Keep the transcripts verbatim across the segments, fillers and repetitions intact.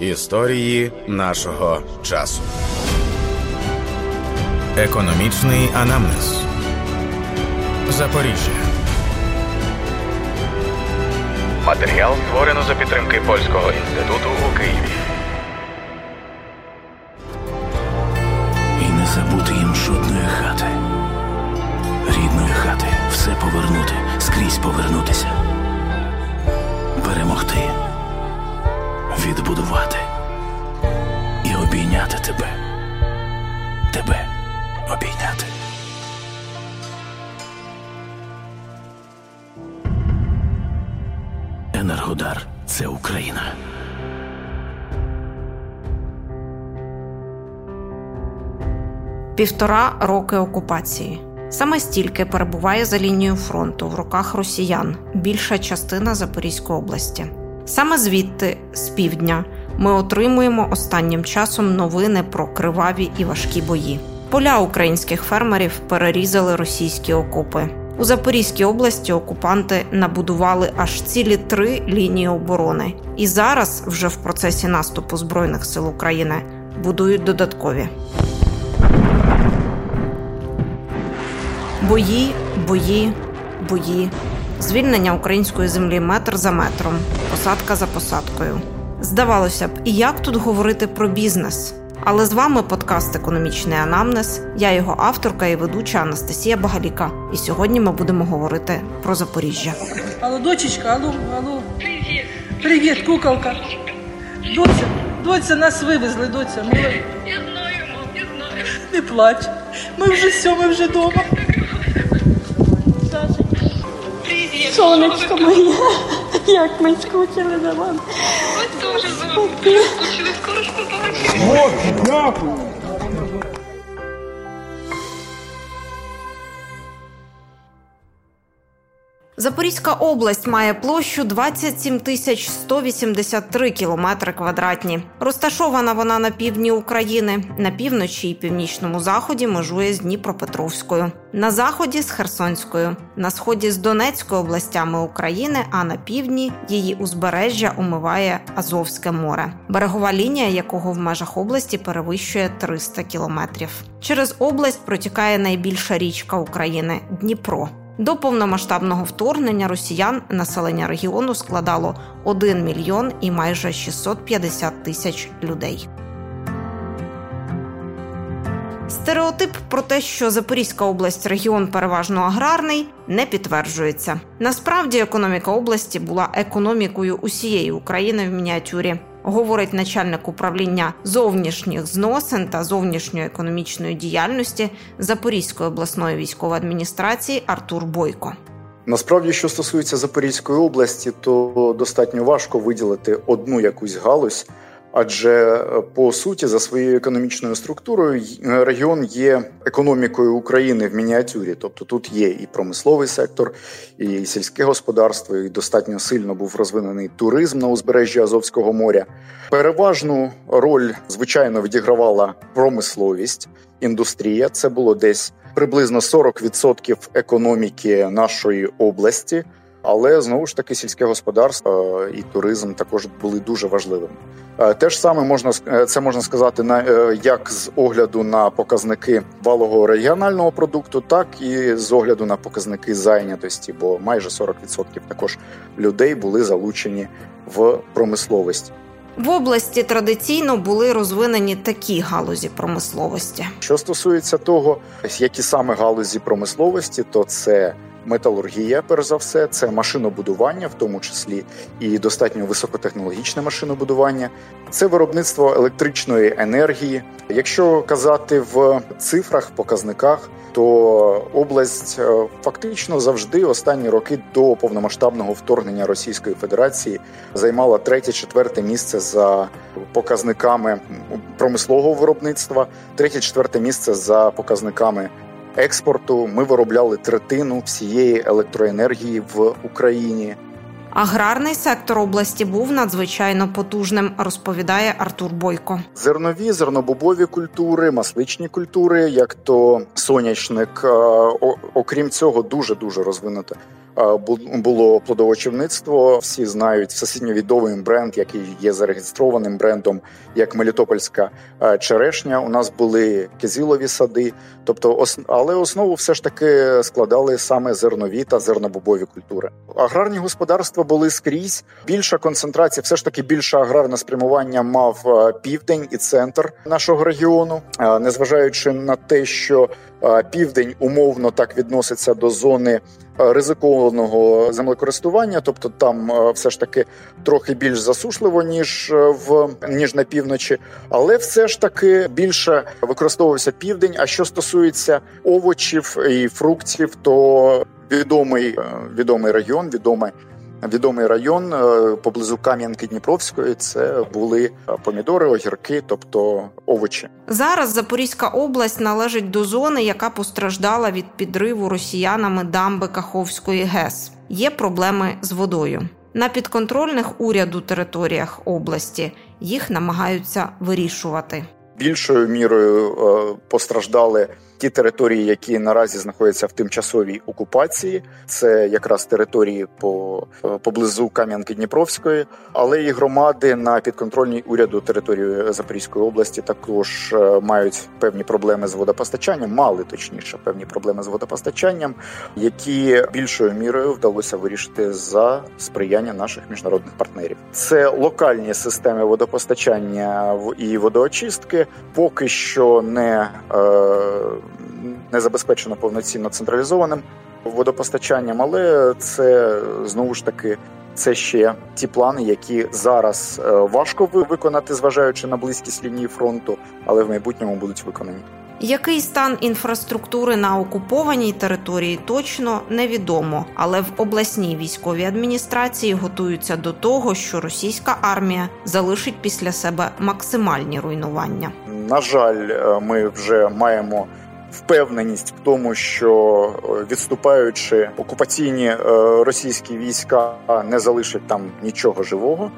Історії нашого часу. Економічний анамнез. Запоріжжя. Матеріал створено за підтримки Польського інституту у Києві. І не забути їм жодної хати. Рідної хати. Все повернути. Скрізь повернутися. Перемогти. Відбудувати. І обійняти тебе. Тебе обійняти. Енергодар – це Україна. Півтора роки окупації. Саме стільки перебуває за лінією фронту в руках росіян більша частина Запорізької області. Саме звідти, з півдня, ми отримуємо останнім часом новини про криваві і важкі бої. Поля українських фермерів перерізали російські окопи. У Запорізькій області окупанти набудували аж цілі три лінії оборони. І зараз, вже в процесі наступу Збройних сил України, будують додаткові. Бої, бої, бої. Звільнення української землі метр за метром, посадка за посадкою. Здавалося б, і як тут говорити про бізнес? Але з вами подкаст «Економічний анамнез». Я його авторка і ведуча Анастасія Багаліка. І сьогодні ми будемо говорити про Запоріжжя. Алло, дочечка, алло, алло. Привіт. Привіт, куколка. Доця, доця, нас вивезли, доця. Ми... Я знаю, мам, я знаю. Не плач. Ми вже все, ми вже вдома. Привіт. Сонечко моє. Як ми скучили за вами. Ми дуже за вами скучили. Скоро ж побачимо. О, дякую. Запорізька область має площу двадцять сім тисяч сто вісімдесят три кілометри квадратні. Розташована вона на півдні України. На півночі і північному заході межує з Дніпропетровською. На заході – з Херсонською. На сході – з Донецькою областями України, а на півдні її узбережжя омиває Азовське море, берегова лінія якого в межах області перевищує триста кілометрів. Через область протікає найбільша річка України – Дніпро. До повномасштабного вторгнення росіян населення регіону складало один мільйон і майже шістсот п'ятдесят тисяч людей. Стереотип про те, що Запорізька область – регіон переважно аграрний, не підтверджується. Насправді, економіка області була економікою усієї України в мініатюрі, говорить начальник управління зовнішніх зносин та зовнішньої економічної діяльності Запорізької обласної військової адміністрації Артур Бойко. Насправді, що стосується Запорізької області, то достатньо важко виділити одну якусь галузь, адже по суті за своєю економічною структурою регіон є економікою України в мініатюрі. Тобто тут є і промисловий сектор, і сільське господарство, і достатньо сильно був розвинений туризм на узбережжі Азовського моря. Переважну роль, звичайно, відігравала промисловість, індустрія. Це було десь приблизно сорок відсотків економіки нашої області. Але, знову ж таки, сільське господарство і туризм також були дуже важливими. Те ж саме можна, це можна сказати як з огляду на показники валового регіонального продукту, так і з огляду на показники зайнятості, бо майже сорок відсотків також людей були залучені в промисловість. В області традиційно були розвинені такі галузі промисловості. Що стосується того, які саме галузі промисловості, то це металургія, перш за все, це машинобудування, в тому числі і достатньо високотехнологічне машинобудування. Це виробництво електричної енергії. Якщо казати в цифрах, показниках, то область фактично завжди останні роки до повномасштабного вторгнення Російської Федерації займала третє-четверте місце за показниками промислового виробництва, третє-четверте місце за показниками експорту. Ми виробляли третину всієї електроенергії в Україні. Аграрний сектор області був надзвичайно потужним, розповідає Артур Бойко. Зернові, зернобобові культури, масличні культури, як то соняшник. Окрім цього, дуже-дуже розвинута було плодовочівництво. Всі знають всесвітньо відомий бренд, який є зареєстрованим брендом, як Мелітопольська черешня. У нас були кизилові сади, тобто, але основу все ж таки складали саме зернові та зернобобові культури. Аграрні господарства були скрізь. Більша концентрація, все ж таки більше аграрне спрямування мав південь і центр нашого регіону, незважаючи на те, що південь умовно так відноситься до зони ризикованого землекористування, тобто там все ж таки трохи більш засушливо, ніж в ніж на півночі, але все ж таки більше використовувався південь. А що стосується овочів і фруктів, то відомий відомий регіон, відомий Відомий район поблизу Кам'янки-Дніпровської – це були помідори, огірки, тобто овочі. Зараз Запорізька область належить до зони, яка постраждала від підриву росіянами дамби Каховської ГЕС. Є проблеми з водою. На підконтрольних уряду територіях області їх намагаються вирішувати. Більшою мірою постраждали ті території, які наразі знаходяться в тимчасовій окупації. Це якраз території по поблизу Кам'янки-Дніпровської, але і громади на підконтрольній уряду території Запорізької області також мають певні проблеми з водопостачанням, мали точніше певні проблеми з водопостачанням, які більшою мірою вдалося вирішити за сприяння наших міжнародних партнерів. Це локальні системи водопостачання і водоочистки, поки що не не забезпечено повноцінно централізованим водопостачанням, але це, знову ж таки, це ще ті плани, які зараз важко виконати, зважаючи на близькість лінії фронту, але в майбутньому будуть виконані. Який стан інфраструктури на окупованій території точно невідомо, але в обласній військовій адміністрації готуються до того, що російська армія залишить після себе максимальні руйнування. На жаль, ми вже маємо впевненість в тому, що відступаючи окупаційні російські війська не залишать там нічого живого.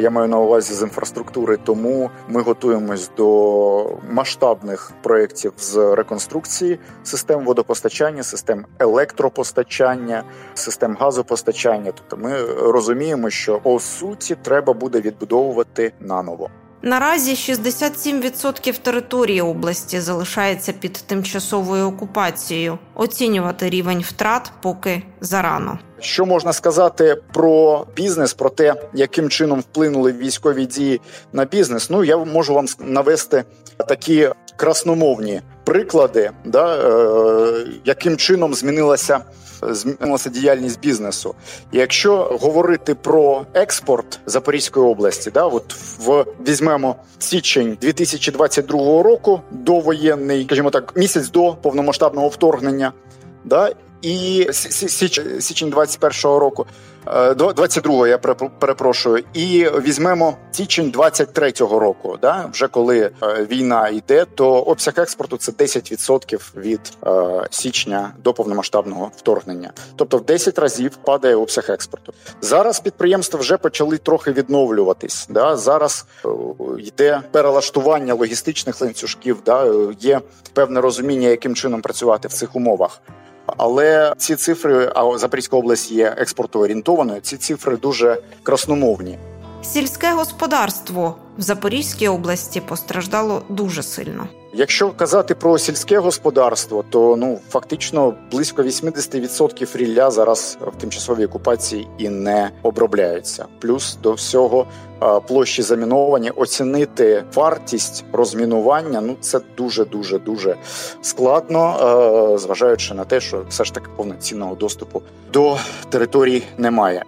Я маю на увазі з інфраструктури, тому ми готуємось до масштабних проєктів з реконструкції систем водопостачання, систем електропостачання, систем газопостачання. Тобто ми розуміємо, що по суті треба буде відбудовувати наново. Наразі шістдесят сім відсотків території області залишається під тимчасовою окупацією. Оцінювати рівень втрат поки зарано. Що можна сказати про бізнес, про те, яким чином вплинули військові дії на бізнес? Ну, я можу вам навести такі красномовні приклади, да, е, яким чином змінилася змінилася діяльність бізнесу. І якщо говорити про експорт Запорізької області, да, от в візьмемо січень дві тисячі двадцять другого року, довоєнний, скажімо так, місяць до повномасштабного вторгнення, да, і січень двадцять першого року, двадцять другого, я перепрошую, і візьмемо січень двадцять третього року, да, вже коли війна йде, то обсяг експорту – це десять відсотків від січня до повномасштабного вторгнення. Тобто в десять разів падає обсяг експорту. Зараз підприємства вже почали трохи відновлюватись, да, зараз йде перелаштування логістичних ланцюжків, да, є певне розуміння, яким чином працювати в цих умовах. Але ці цифри, а Запорізька область є експортоорієнтованою, ці цифри дуже красномовні. Сільське господарство в Запорізькій області постраждало дуже сильно. Якщо казати про сільське господарство, то ну фактично близько вісімдесят відсотків рілля зараз в тимчасовій окупації і не обробляються. Плюс до всього площі заміновані. Оцінити вартість розмінування, ну це дуже-дуже дуже складно, зважаючи на те, що все ж таки повноцінного доступу до територій немає.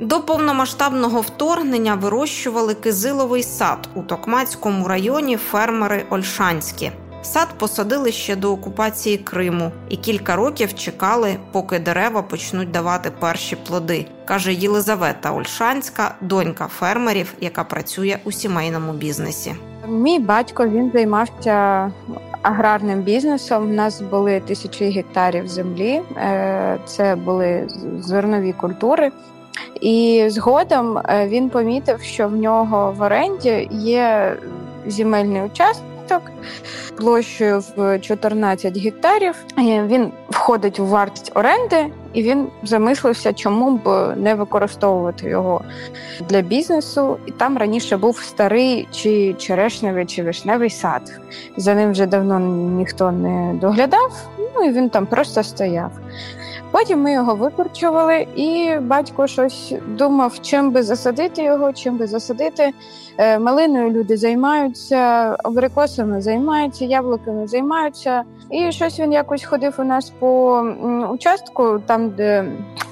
До повномасштабного вторгнення вирощували кизиловий сад у Токмацькому районі фермери Ольшанські. Сад посадили ще до окупації Криму і кілька років чекали, поки дерева почнуть давати перші плоди, каже Єлизавета Ольшанська, донька фермерів, яка працює у сімейному бізнесі. Мій батько, він займався аграрним бізнесом. У нас були тисячі гектарів землі, це були зернові культури. І згодом він помітив, що в нього в оренді є земельний участок площею в чотирнадцять гектарів. Він входить у вартість оренди, І він замислився, чому б не використовувати його для бізнесу. І там раніше був старий чи черешневий, чи вишневий сад. За ним вже давно ніхто не доглядав, ну і він там просто стояв. Потім ми його викорчували, і батько щось думав, чим би засадити його, чим би засадити. Малиною люди займаються, абрикосами займаються, яблуками займаються. І щось він якось ходив у нас по участку, там, де,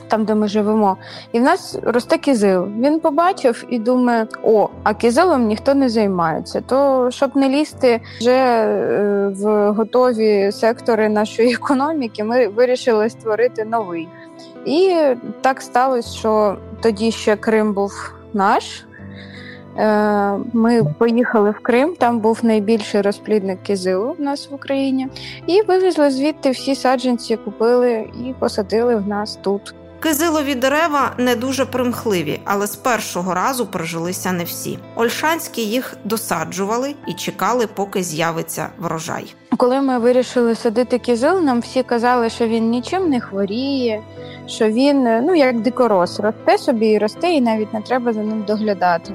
там, де ми живемо, і в нас росте кизил. Він побачив і думає, о, а кизилом ніхто не займається. То, щоб не лізти вже в готові сектори нашої економіки, ми вирішили створити новий. І так сталося, що тоді ще Крим був наш. Ми поїхали в Крим, там був найбільший розплідник кизилу в нас в Україні. І вивезли звідти всі саджанці, купили і посадили в нас тут. Кизилові дерева не дуже примхливі, але з першого разу прижилися не всі. Ольшанські їх досаджували і чекали, поки з'явиться врожай. Коли ми вирішили садити кизил, нам всі казали, що він нічим не хворіє, що він, ну, як дикорос, росте собі і росте, і навіть не треба за ним доглядати.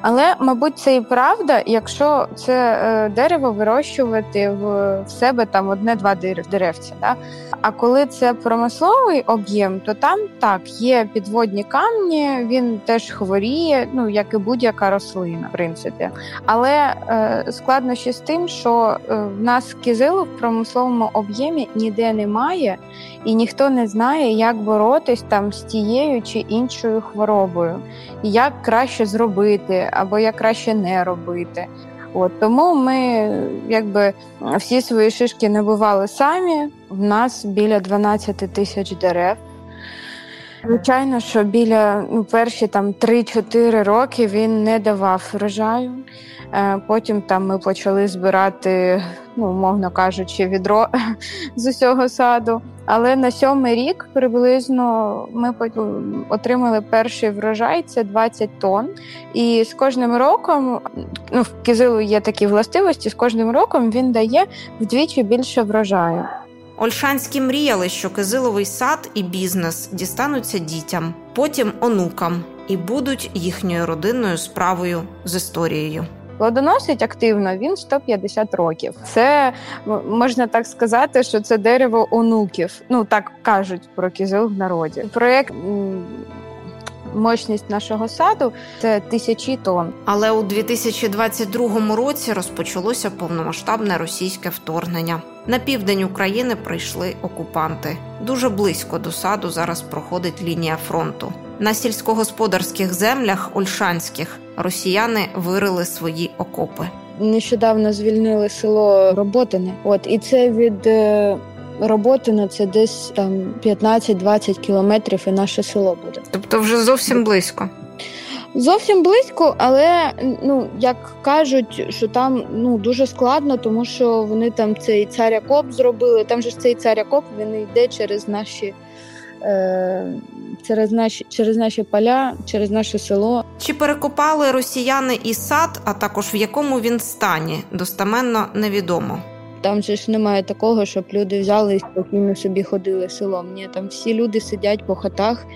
Але, мабуть, це і правда, якщо це дерево вирощувати в себе там одне-два деревця. Да? А коли це промисловий об'єм, то там так, є підводні камні, він теж хворіє, ну, як і будь-яка рослина, в принципі. Але е, складнощі з тим, що в нас кизилу в промисловому об'ємі ніде немає, і ніхто не знає, як боротись там з тією чи іншою хворобою, і як краще зробити, або як краще не робити. От, тому ми якби всі свої шишки набивали самі. У нас біля дванадцять тисяч дерев. Звичайно, що біля ну, перші там три-чотири роки він не давав врожаю. Потім там ми почали збирати, ну, умовно кажучи, відро з усього саду. Але на сьомий рік приблизно ми отримали перший врожай, це двадцять тонн. І з кожним роком, ну, в кизилу є такі властивості, з кожним роком він дає вдвічі більше врожаю. Ольшанські мріяли, що кизиловий сад і бізнес дістануться дітям, потім онукам і будуть їхньою родинною справою з історією. Плодоносить активно він сто п'ятдесят років. Це, можна так сказати, що це дерево онуків. Ну, так кажуть про кизил в народі. Проєкт мощність нашого саду – це тисячі тонн. Але у дві тисячі двадцять другому році розпочалося повномасштабне російське вторгнення. На південь України прийшли окупанти. Дуже близько до саду зараз проходить лінія фронту. На сільськогосподарських землях Ольшанських росіяни вирили свої окопи. Нещодавно звільнили село Роботине. От, і це від Роботина це десь там п'ятнадцять-двадцять кілометрів і наше село буде. Тобто вже зовсім близько. Зовсім близько, але, ну, як кажуть, що там, ну, дуже складно, тому що вони там цей царякоп зробили. Там же ж цей царякоп, він йде через наші е- Через наші, через наші поля, через наше село. Чи перекопали росіяни і сад, а також в якому він стані, достеменно невідомо. Там же ж немає такого, щоб люди взяли і спокійно собі ходили селом. Ні, там всі люди сидять по хатах,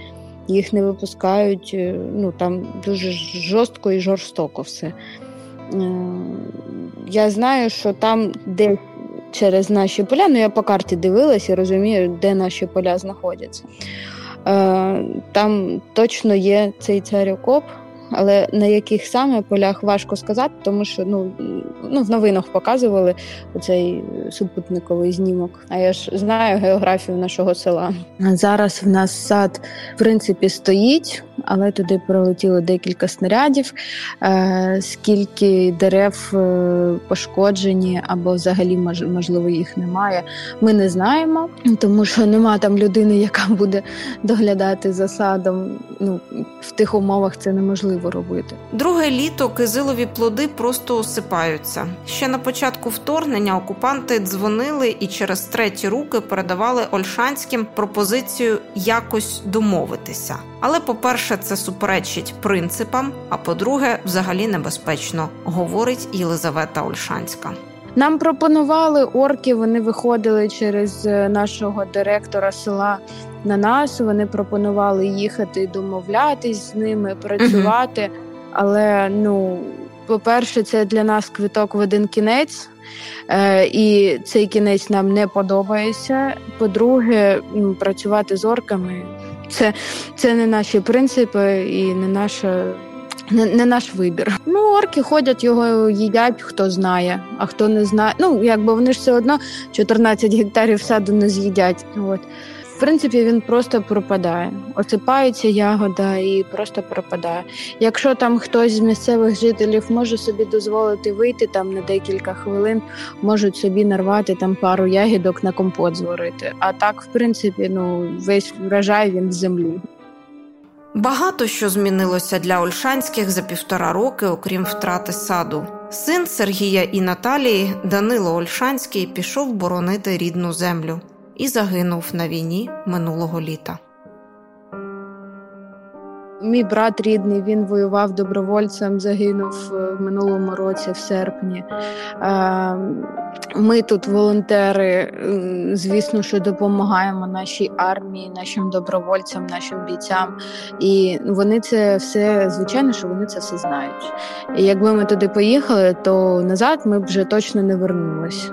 їх не випускають. Ну, там дуже жорстко і жорстоко все. Я знаю, що там десь через наші поля, ну я по карті дивилась і розумію, де наші поля знаходяться. Там точно є цей царюкоп, але на яких саме полях важко сказати, тому що ну, ну в новинах показували цей супутниковий знімок, а я ж знаю географію нашого села. Зараз в нас сад, в принципі, стоїть, але туди прилетіло декілька снарядів, скільки дерев пошкоджені або взагалі, можливо, їх немає, ми не знаємо, тому що нема там людини, яка буде доглядати за садом. Ну, в тих умовах це неможливо робити. Друге літо кизилові плоди просто осипаються. Ще на початку вторгнення окупанти дзвонили і через треті руки передавали Ольшанським пропозицію якось домовитися. Але, по-перше, це суперечить принципам, а по-друге, взагалі небезпечно, говорить Єлизавета Ольшанська. Нам пропонували орки, вони виходили через нашого директора села на нас, вони пропонували їхати домовлятись з ними, працювати. Mm-hmm. Але, ну, по-перше, це для нас квиток в один кінець, е- і цей кінець нам не подобається. По-друге, ну, працювати з орками – це, це не наші принципи і не наша... Не, не наш вибір. Ну, орки ходять, його їдять, хто знає, а хто не знає. Ну, якби вони ж все одно чотирнадцять гектарів саду не з'їдять. От. В принципі, він просто пропадає. Осипається ягода і просто пропадає. Якщо там хтось з місцевих жителів може собі дозволити вийти там на декілька хвилин, можуть собі нарвати там пару ягідок на компот зварити. А так, в принципі, ну, весь врожай він в землі. Багато що змінилося для Ольшанських за півтора роки, окрім втрати саду. Син Сергія і Наталії, Данило Ольшанський, пішов боронити рідну землю і загинув на війні минулого літа. Мій брат рідний, він воював добровольцем, загинув в минулому році, в серпні. Ми тут волонтери, звісно, що допомагаємо нашій армії, нашим добровольцям, нашим бійцям. І вони це все, звичайно, що вони це все знають. І якби ми туди поїхали, то назад ми б вже точно не вернулись.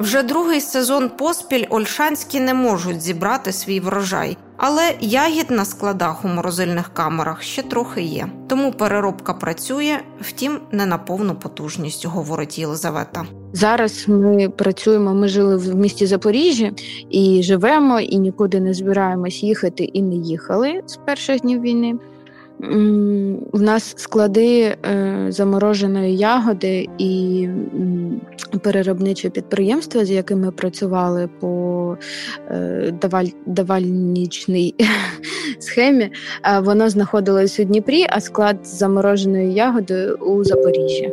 Вже другий сезон поспіль Ольшанські не можуть зібрати свій врожай. Але ягід на складах у морозильних камерах ще трохи є. Тому переробка працює, втім, не на повну потужність, говорить Єлизавета. Зараз ми працюємо, ми жили в місті Запоріжжі і живемо, і нікуди не збираємось їхати, і не їхали з перших днів війни. У нас склади замороженої ягоди і переробниче підприємство, з яким ми працювали по даваль... давальнічній схемі, воно знаходилось у Дніпрі, а склад замороженої ягоди у Запоріжжі.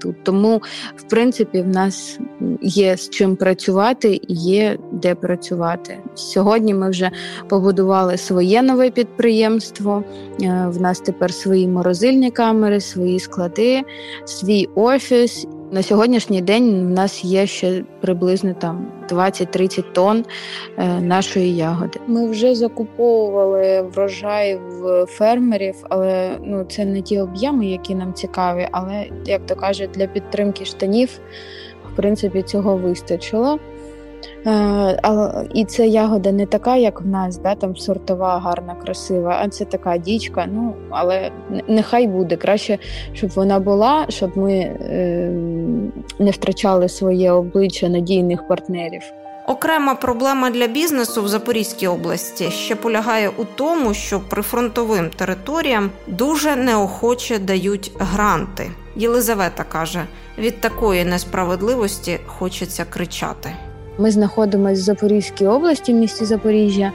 Тут. Тому, в принципі, в нас є з чим працювати, є де працювати. Сьогодні ми вже побудували своє нове підприємство, в нас тепер свої морозильні камери, свої склади, свій офіс. На сьогоднішній день в нас є ще приблизно там двадцять-тридцять тонн нашої ягоди. Ми вже закуповували врожай в фермерів, але ну це не ті об'єми, які нам цікаві, але, як то кажуть, для підтримки штанів, в принципі, цього вистачило. І це ягода не така, як в нас, да, там сортова, гарна, красива, а це така дічка, ну, але нехай буде. Краще, щоб вона була, щоб ми е- не втрачали своє обличчя надійних партнерів. Окрема проблема для бізнесу в Запорізькій області ще полягає у тому, що прифронтовим територіям дуже неохоче дають гранти. Єлизавета каже, від такої несправедливості хочеться кричати. Ми знаходимося в Запорізькій області, в місті Запоріжжя,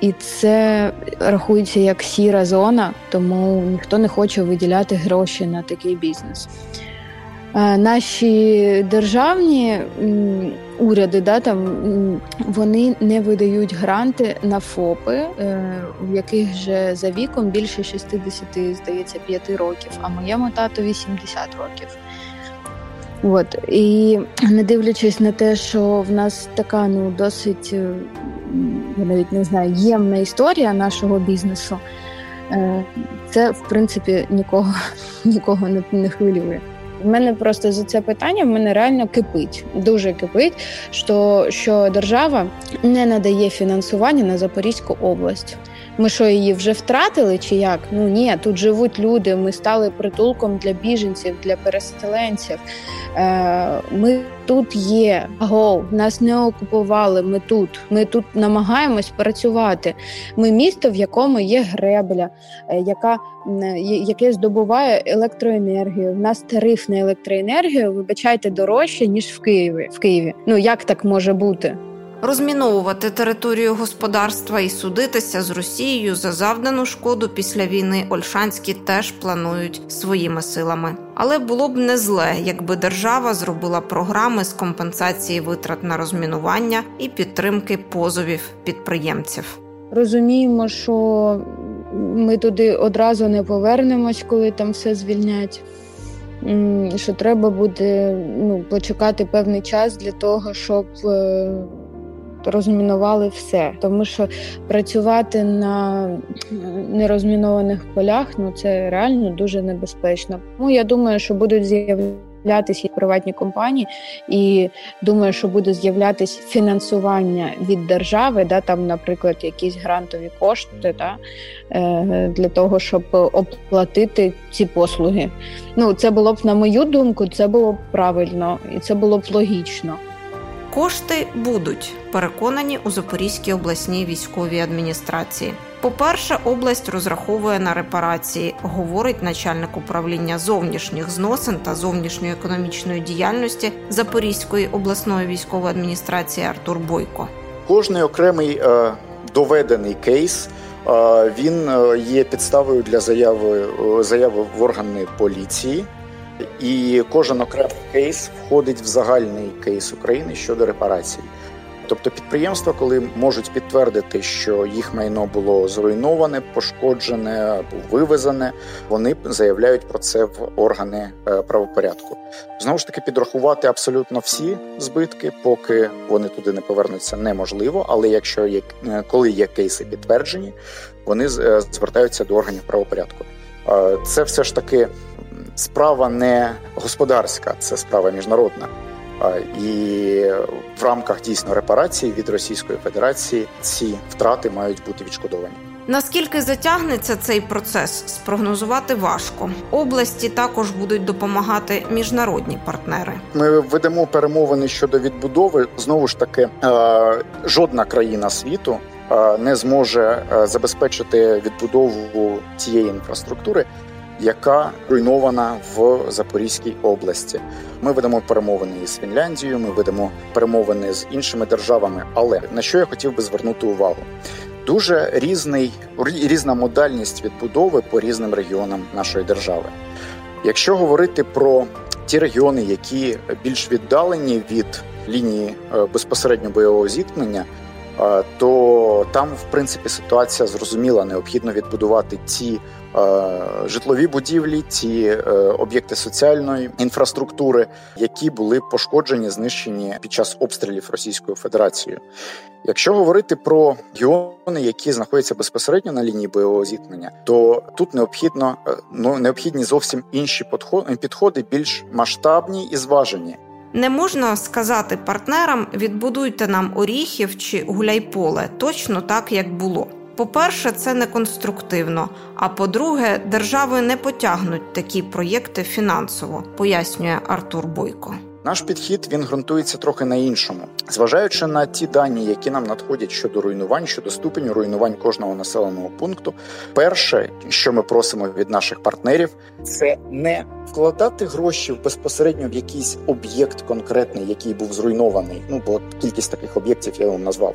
і це рахується як сіра зона, тому ніхто не хоче виділяти гроші на такий бізнес. Наші державні уряди, да, там, вони не видають гранти на ФОПи, в яких же за віком більше шістдесят, здається, п'ять років, а моєму татові сімдесят років. От. І не дивлячись на те, що в нас така, ну, досить, я навіть не знаю, ємна історія нашого бізнесу, це, в принципі, нікого, нікого не хвилює. У мене просто за це питання в мене реально кипить, дуже кипить, що, що держава не надає фінансування на Запорізьку область. Ми що, її вже втратили чи як? Ну ні, тут живуть люди, ми стали притулком для біженців, для переселенців. Ми тут є, гоу, нас не окупували, ми тут. Ми тут намагаємось працювати. Ми місто, в якому є гребля, яка, яке здобуває електроенергію. В нас тариф на електроенергію, вибачайте, дорожче, ніж в Києві. В Києві. Ну як так може бути? Розміновувати територію господарства і судитися з Росією за завдану шкоду після війни Ольшанські теж планують своїми силами. Але було б не зле, якби держава зробила програми з компенсації витрат на розмінування і підтримки позовів підприємців. Розуміємо, що ми туди одразу не повернемось, коли там все звільнять. Що треба буде ну, почекати певний час для того, щоб розмінували все. Тому що працювати на нерозмінованих полях, ну це реально дуже небезпечно. Ну, я думаю, що будуть з'являтися приватні компанії, і думаю, що буде з'являтись фінансування від держави, да, там, наприклад, якісь грантові кошти, да, для того, щоб оплатити ці послуги. Ну, це було б, на мою думку, це було б правильно і це було б логічно. Кошти будуть, переконані у Запорізькій обласній військовій адміністрації. По-перше, область розраховує на репарації, говорить начальник управління зовнішніх зносин та зовнішньої економічної діяльності Запорізької обласної військової адміністрації Артур Бойко. Кожний окремий е, доведений кейс, е, він є підставою для заяви, е, заяви в органи поліції. І кожен окремий кейс входить в загальний кейс України щодо репарацій. Тобто підприємства, коли можуть підтвердити, що їх майно було зруйноване, пошкоджене або вивезене, вони заявляють про це в органи правопорядку. Знову ж таки, підрахувати абсолютно всі збитки, поки вони туди не повернуться, неможливо, але якщо є, коли є кейси підтверджені, вони звертаються до органів правопорядку. Це все ж таки справа не господарська, це справа міжнародна. І в рамках дійсно репарацій від Російської Федерації ці втрати мають бути відшкодовані. Наскільки затягнеться цей процес, спрогнозувати важко. Області також будуть допомагати міжнародні партнери. Ми ведемо перемовини щодо відбудови. Знову ж таки, жодна країна світу не зможе забезпечити відбудову цієї інфраструктури, яка руйнована в Запорізькій області. Ми ведемо перемовини із Фінляндією, ми ведемо перемовини з іншими державами. Але на що я хотів би звернути увагу? Дуже різний, різна модальність відбудови по різним регіонам нашої держави. Якщо говорити про ті регіони, які більш віддалені від лінії безпосередньо бойового зіткнення, то там, в принципі, ситуація зрозуміла. Необхідно відбудувати ті е, житлові будівлі, ті е, об'єкти соціальної інфраструктури, які були пошкоджені, знищені під час обстрілів Російською Федерацією. Якщо говорити про регіони, які знаходяться безпосередньо на лінії бойового зіткнення, то тут необхідно, ну, необхідні зовсім інші підходи, більш масштабні і зважені. Не можна сказати партнерам «відбудуйте нам Оріхів чи Гуляйполе» точно так, як було. По-перше, це неконструктивно, а по-друге, держави не потягнуть такі проєкти фінансово, пояснює Артур Бойко. Наш підхід, він ґрунтується трохи на іншому. Зважаючи на ті дані, які нам надходять щодо руйнувань, щодо ступеню руйнувань кожного населеного пункту, перше, що ми просимо від наших партнерів, це не вкладати гроші безпосередньо в якийсь об'єкт конкретний, який був зруйнований. Ну, бо кількість таких об'єктів, я вам назвав,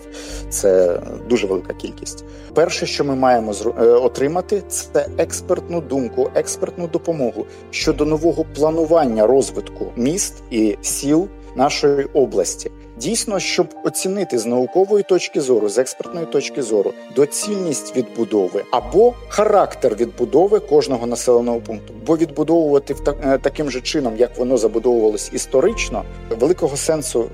це дуже велика кількість. Перше, що ми маємо отримати, це експертну думку, експертну допомогу щодо нового планування розвитку міст і сіл нашої області. Дійсно, щоб оцінити з наукової точки зору, з експертної точки зору, доцільність відбудови або характер відбудови кожного населеного пункту. Бо відбудовувати таким же чином, як воно забудовувалось історично, великого сенсу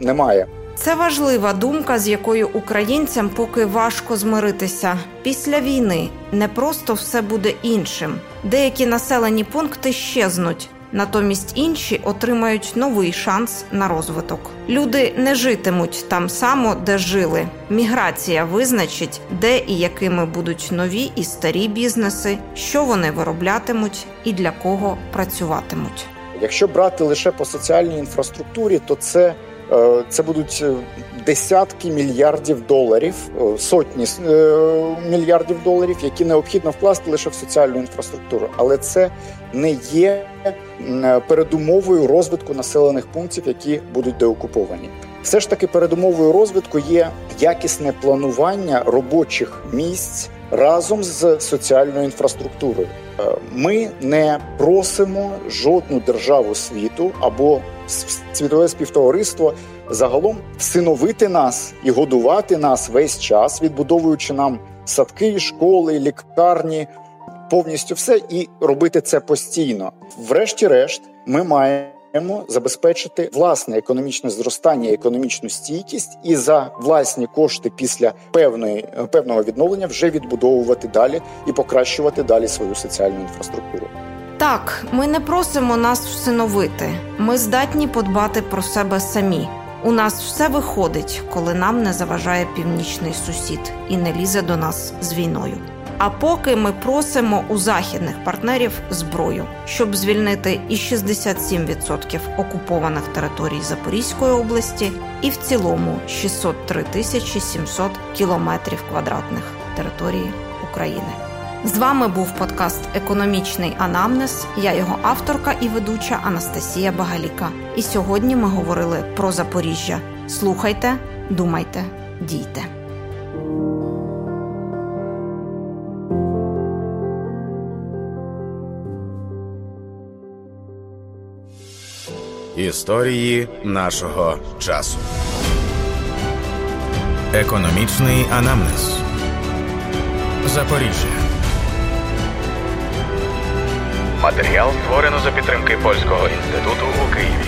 немає. Це важлива думка, з якою українцям поки важко змиритися. Після війни не просто все буде іншим. Деякі населені пункти щезнуть. Натомість інші отримають новий шанс на розвиток. Люди не житимуть там само, де жили. Міграція визначить, де і якими будуть нові і старі бізнеси, що вони вироблятимуть і для кого працюватимуть. Якщо брати лише по соціальній інфраструктурі, то це, це будуть десятки мільярдів доларів, сотні мільярдів доларів, які необхідно вкласти лише в соціальну інфраструктуру. Але це не є передумовою розвитку населених пунктів, які будуть деокуповані. Все ж таки передумовою розвитку є якісне планування робочих місць разом з соціальною інфраструктурою. Ми не просимо жодну державу світу або світове співтовариство загалом всиновити нас і годувати нас весь час, відбудовуючи нам садки, школи, лікарні, повністю все, і робити це постійно. Врешті-решт, ми маємо забезпечити власне економічне зростання, економічну стійкість і за власні кошти після певної, певного відновлення вже відбудовувати далі і покращувати далі свою соціальну інфраструктуру. Так, ми не просимо нас всиновити. Ми здатні подбати про себе самі. У нас все виходить, коли нам не заважає північний сусід і не лізе до нас з війною. А поки ми просимо у західних партнерів зброю, щоб звільнити і шістдесят сім відсотків окупованих територій Запорізької області, і в цілому шістсот три тисячі сімсот кілометрів квадратних території України. З вами був подкаст «Економічний анамнез». Я його авторка і ведуча Анастасія Багаліка. І сьогодні ми говорили про Запоріжжя. Слухайте, думайте, дійте. Історії нашого часу. Економічний анамнез. Запоріжжя. Матеріал створено за підтримки Польського інституту у Києві.